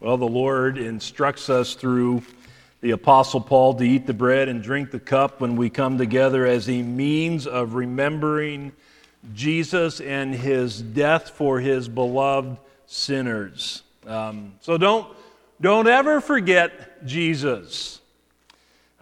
Well, the Lord instructs us through the Apostle Paul to eat the bread and drink the cup when we come together as a means of remembering Jesus and his death for his beloved sinners. So don't ever forget Jesus.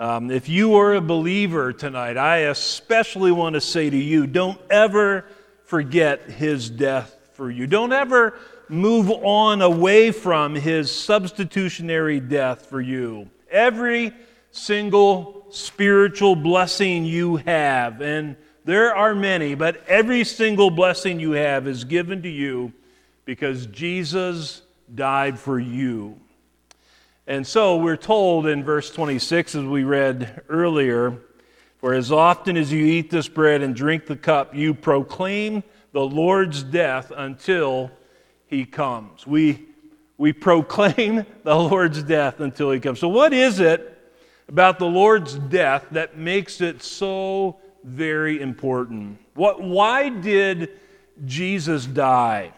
If you are a believer tonight, I especially want to say to you, don't ever forget his death for you. Don't ever move on away from his substitutionary death for you. Every single spiritual blessing you have, and there are many, but every single blessing you have is given to you because Jesus died for you. And so we're told in verse 26, as we read earlier, for as often as you eat this bread and drink the cup, you proclaim the Lord's death until he comes. We proclaim the Lord's death until he comes. So what is it about the Lord's death that makes it so very important? Why did Jesus die?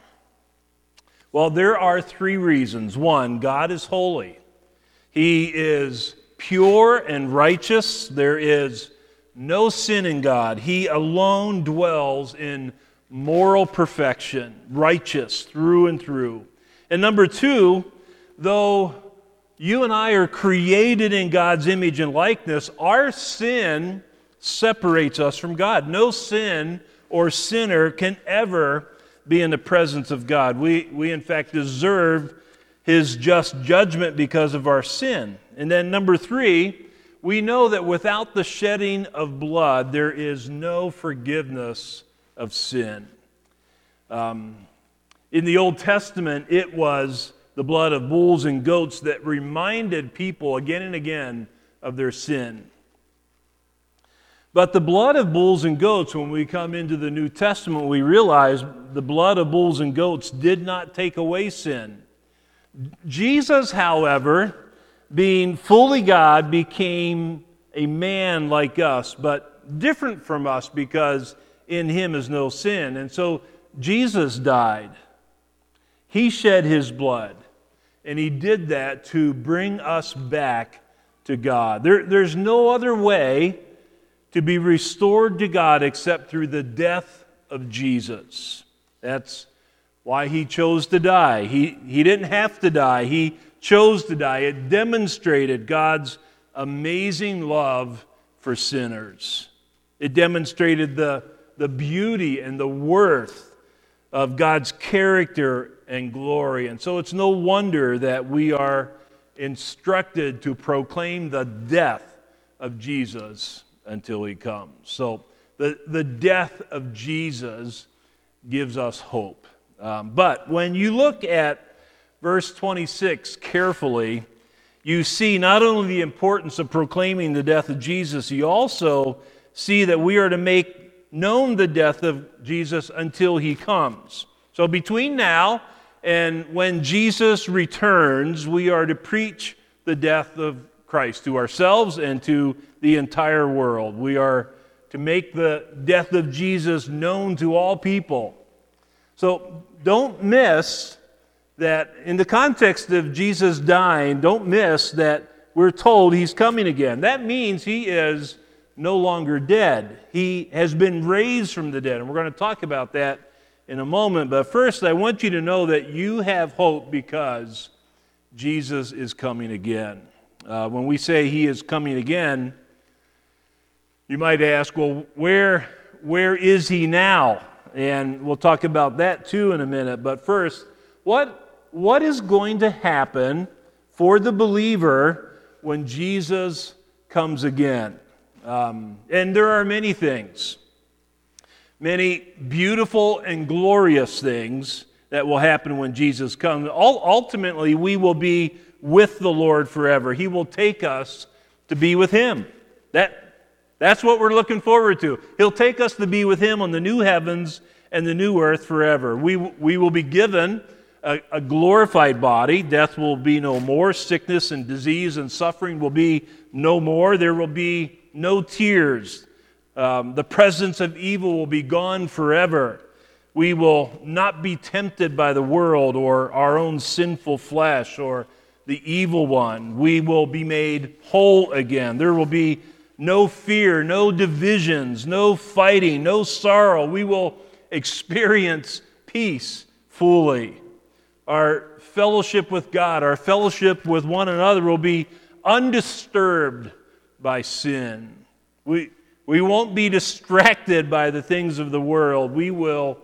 Well, there are three reasons. One, God is holy. He is pure and righteous. There is no sin in God. He alone dwells in moral perfection, righteous through and through. And number two, though you and I are created in God's image and likeness, our sin separates us from God. No sin or sinner can ever be in the presence of God. We in fact deserve his just judgment because of our sin. And then number three, we know that without the shedding of blood, there is no forgiveness of sin. In the Old Testament, it was the blood of bulls and goats that reminded people again and again of their sin. But the blood of bulls and goats, when we come into the New Testament, we realize the blood of bulls and goats did not take away sin. Jesus, however, being fully God, became a man like us, but different from us because in him is no sin. And so Jesus died. He shed his blood. And he did that to bring us back to God. There's no other way to be restored to God except through the death of Jesus. That's why he chose to die. He didn't have to die. He chose to die. It demonstrated God's amazing love for sinners. It demonstrated the beauty and the worth of God's character and glory. And so it's no wonder that we are instructed to proclaim the death of Jesus until he comes. So the death of Jesus gives us hope. But when you look at verse 26 carefully, you see not only the importance of proclaiming the death of Jesus, you also see that we are to make known the death of Jesus until he comes. So between now and when Jesus returns, we are to preach the death of Christ to ourselves and to the entire world. We are to make the death of Jesus known to all people. So don't miss that in the context of Jesus dying, don't miss that we're told he's coming again. That means he is no longer dead. He has been raised from the dead. And we're going to talk about that in a moment. But first, I want you to know that you have hope because Jesus is coming again. When we say he is coming again, you might ask, well, where is he now? And we'll talk about that too in a minute. But first, what is going to happen for the believer when Jesus comes again? And there are many things, many beautiful and glorious things that will happen when Jesus comes. Ultimately, we will be with the Lord forever. He will take us to be with him. That's what we're looking forward to. He'll take us to be with him on the new heavens and the new earth forever. We will be given a glorified body. Death will be no more. Sickness and disease and suffering will be no more. There will be no tears. The presence of evil will be gone forever. We will not be tempted by the world or our own sinful flesh or the evil one. We will be made whole again. There will be no fear, no divisions, no fighting, no sorrow. We will experience peace fully. Our fellowship with God, our fellowship with one another will be undisturbed by sin. We won't be distracted by the things of the world. We will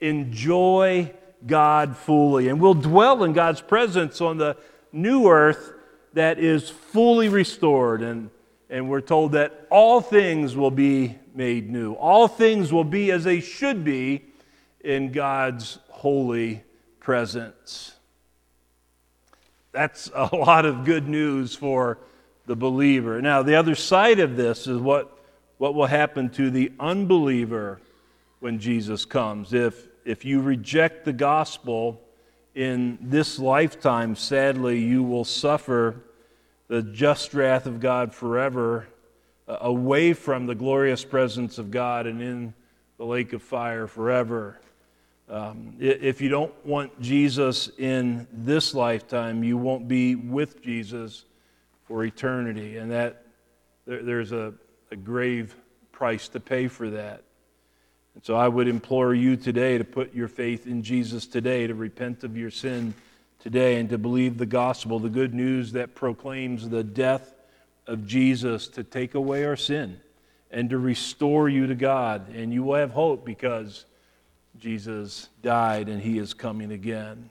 enjoy God fully, and we'll dwell in God's presence on the new earth that is fully restored, and we're told that all things will be made new. All things will be as they should be in God's holy presence. That's a lot of good news for the believer. Now, the other side of this is what will happen to the unbeliever when Jesus comes. If you reject the gospel in this lifetime, sadly, you will suffer the just wrath of God forever, away from the glorious presence of God and in the lake of fire forever. If you don't want Jesus in this lifetime, you won't be with Jesus for eternity, and that there's a grave price to pay for that. And so I would implore you today to put your faith in Jesus today, to repent of your sin today, and to believe the gospel, the good news that proclaims the death of Jesus to take away our sin and to restore you to God. And you will have hope because Jesus died and he is coming again.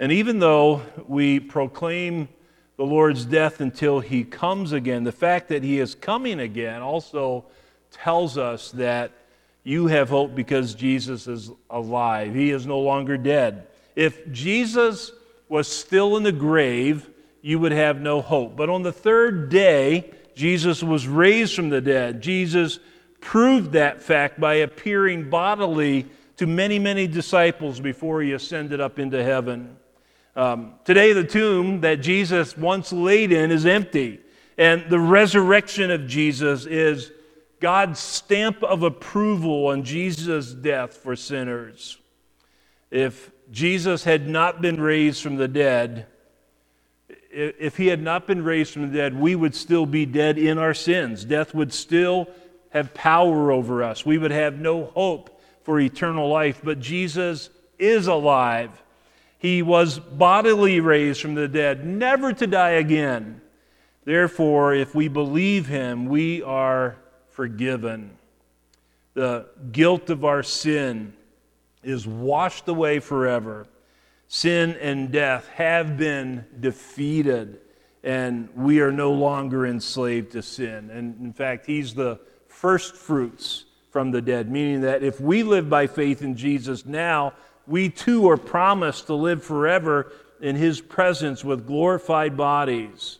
And even though we proclaim the Lord's death until he comes again, the fact that he is coming again also tells us that you have hope because Jesus is alive. He is no longer dead. If Jesus was still in the grave, you would have no hope. But on the third day, Jesus was raised from the dead. Jesus proved that fact by appearing bodily to many, many disciples before he ascended up into heaven. Today, the tomb that Jesus once laid in is empty, and the resurrection of Jesus is God's stamp of approval on Jesus' death for sinners. If Jesus had not been raised from the dead, we would still be dead in our sins. Death would still have power over us. We would have no hope for eternal life, but Jesus is alive. He was bodily raised from the dead, never to die again. Therefore, if we believe him, we are forgiven. The guilt of our sin is washed away forever. Sin and death have been defeated, and we are no longer enslaved to sin. And in fact, he's the first fruits from the dead, meaning that if we live by faith in Jesus now, we too are promised to live forever in his presence with glorified bodies.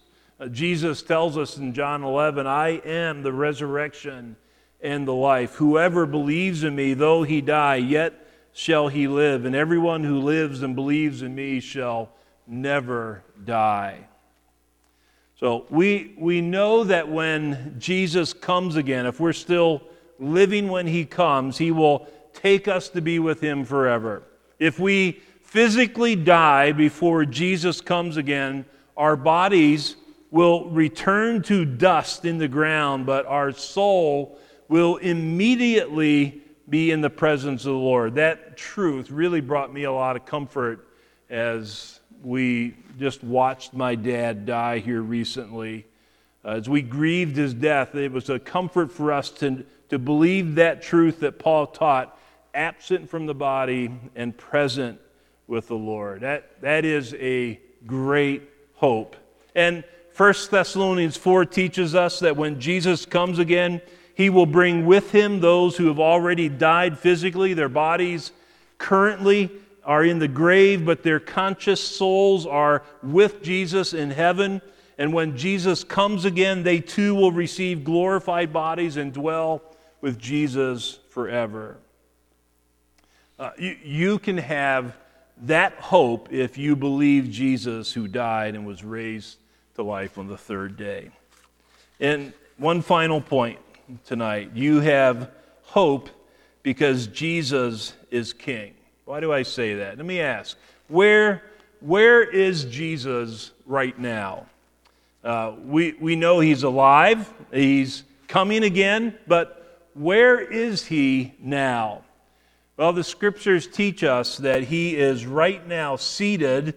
Jesus tells us in John 11, I am the resurrection and the life. Whoever believes in me, though he die, yet shall he live. And everyone who lives and believes in me shall never die. So we know that when Jesus comes again, if we're still living when he comes, he will take us to be with him forever. If we physically die before Jesus comes again, our bodies will return to dust in the ground, but our soul will immediately be in the presence of the Lord. That truth really brought me a lot of comfort as we just watched my dad die here recently. As we grieved his death, it was a comfort for us to believe that truth that Paul taught, absent from the body and present with the Lord. That is a great hope. And 1 Thessalonians 4 teaches us that when Jesus comes again, he will bring with him those who have already died physically. Their bodies currently are in the grave, but their conscious souls are with Jesus in heaven. And when Jesus comes again, they too will receive glorified bodies and dwell with Jesus forever. You can have that hope if you believe Jesus who died and was raised to life on the third day. And one final point tonight. You have hope because Jesus is king. Why do I say that? Let me ask, where is Jesus right now? We know he's alive, he's coming again, but where is he now? Well, the scriptures teach us that he is right now seated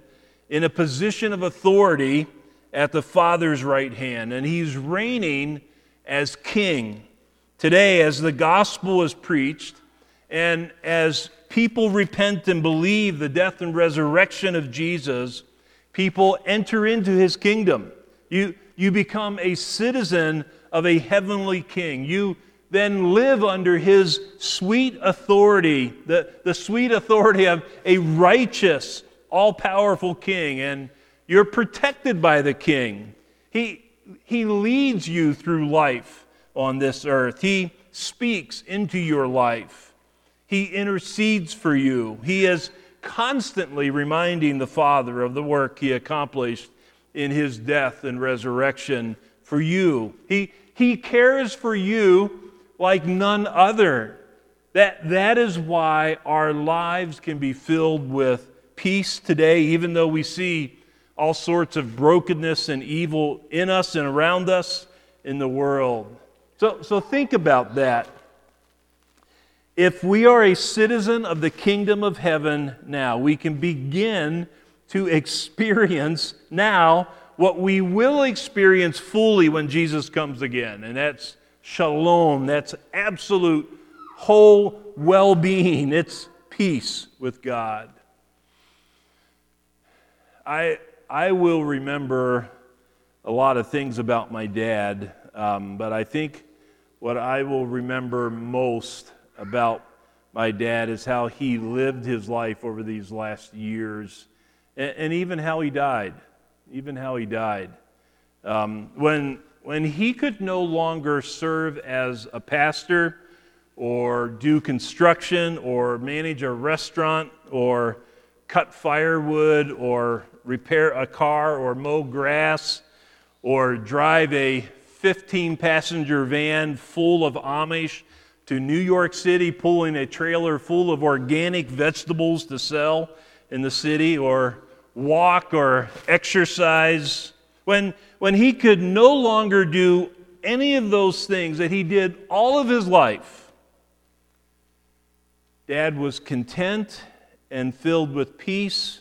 in a position of authority at the Father's right hand, and he's reigning as king. Today, as the gospel is preached, and as people repent and believe the death and resurrection of Jesus, people enter into his kingdom. You become a citizen of a heavenly king. You then live under his sweet authority, the sweet authority of a righteous, all-powerful king, and you're protected by the king. He leads you through life on this earth. He speaks into your life. He intercedes for you. He is constantly reminding the Father of the work he accomplished in his death and resurrection for you. He cares for you like none other. That is why our lives can be filled with peace today, even though we see all sorts of brokenness and evil in us and around us in the world. So think about that. If we are a citizen of the kingdom of heaven now, we can begin to experience now what we will experience fully when Jesus comes again, and that's shalom, that's absolute whole well-being, it's peace with God. I will remember a lot of things about my dad, but I think what I will remember most about my dad is how he lived his life over these last years, and even how he died. When he could no longer serve as a pastor or do construction or manage a restaurant or cut firewood or repair a car or mow grass or drive a 15-passenger van full of Amish to New York City pulling a trailer full of organic vegetables to sell in the city or walk or exercise, when he could no longer do any of those things that he did all of his life, Dad was content and filled with peace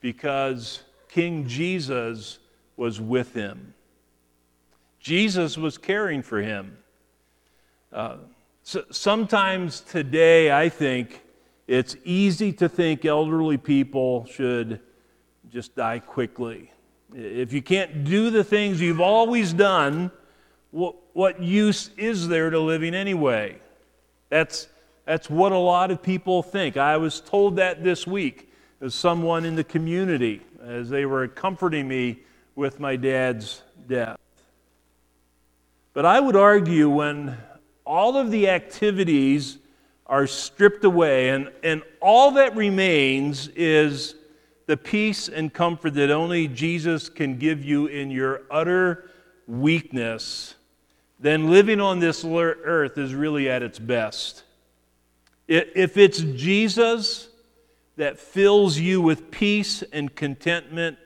because King Jesus was with him. Jesus was caring for him. So sometimes today, I think, it's easy to think elderly people should just die quickly. If you can't do the things you've always done, what use is there to living anyway? That's what a lot of people think. I was told that this week as someone in the community as they were comforting me with my dad's death. But I would argue when all of the activities are stripped away, and all that remains is the peace and comfort that only Jesus can give you in your utter weakness, then living on this earth is really at its best. If it's Jesus that fills you with peace and contentment,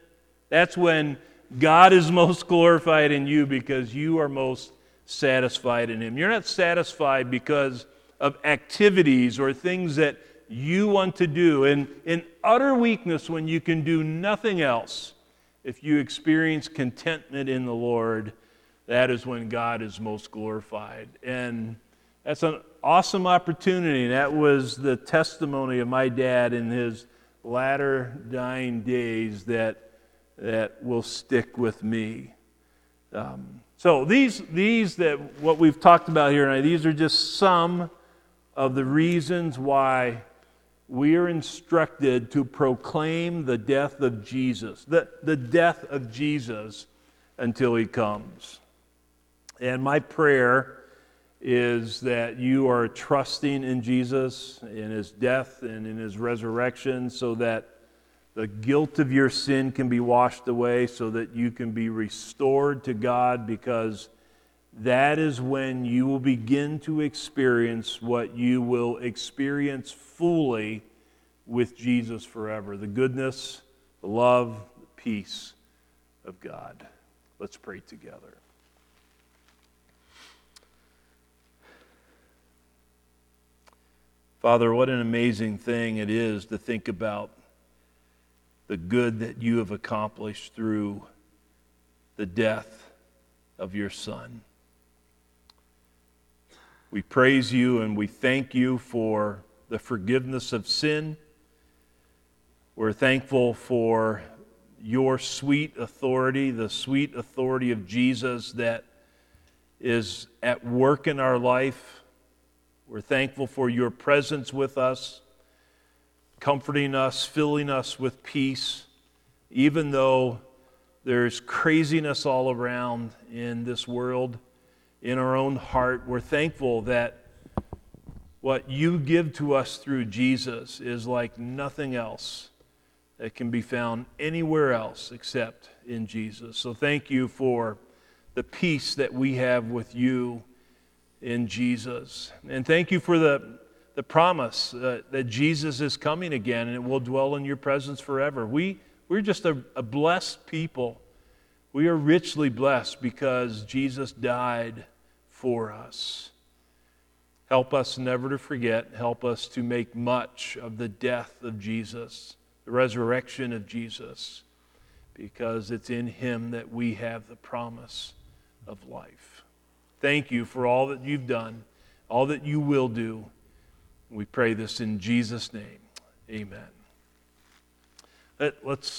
that's when God is most glorified in you because you are most satisfied in him. You're not satisfied because of activities or things that you want to do. And in utter weakness when you can do nothing else, if you experience contentment in the Lord, that is when God is most glorified. And that's an awesome opportunity. That was the testimony of my dad in his latter dying days that will stick with me. So these that what we've talked about here tonight, these are just some of the reasons why we are instructed to proclaim the death of Jesus, the death of Jesus until he comes. And my prayer is that you are trusting in Jesus, in his death and in his resurrection, so that the guilt of your sin can be washed away, so that you can be restored to God because that is when you will begin to experience what you will experience fully with Jesus forever. The goodness, the love, the peace of God. Let's pray together. Father, what an amazing thing it is to think about the good that you have accomplished through the death of your Son. We praise you and we thank you for the forgiveness of sin. We're thankful for your sweet authority, the sweet authority of Jesus that is at work in our life. We're thankful for your presence with us, comforting us, filling us with peace, even though there's craziness all around in this world. In our own heart, we're thankful that what you give to us through Jesus is like nothing else that can be found anywhere else except in Jesus. So thank you for the peace that we have with you in Jesus. And thank you for the promise that Jesus is coming again and it will dwell in your presence forever. We're just a blessed people. We are richly blessed because Jesus died for us. Help us never to forget. Help us to make much of the death of Jesus, the resurrection of Jesus, because it's in him that we have the promise of life. Thank you for all that you've done, all that you will do. We pray this in Jesus' name. Amen. Let's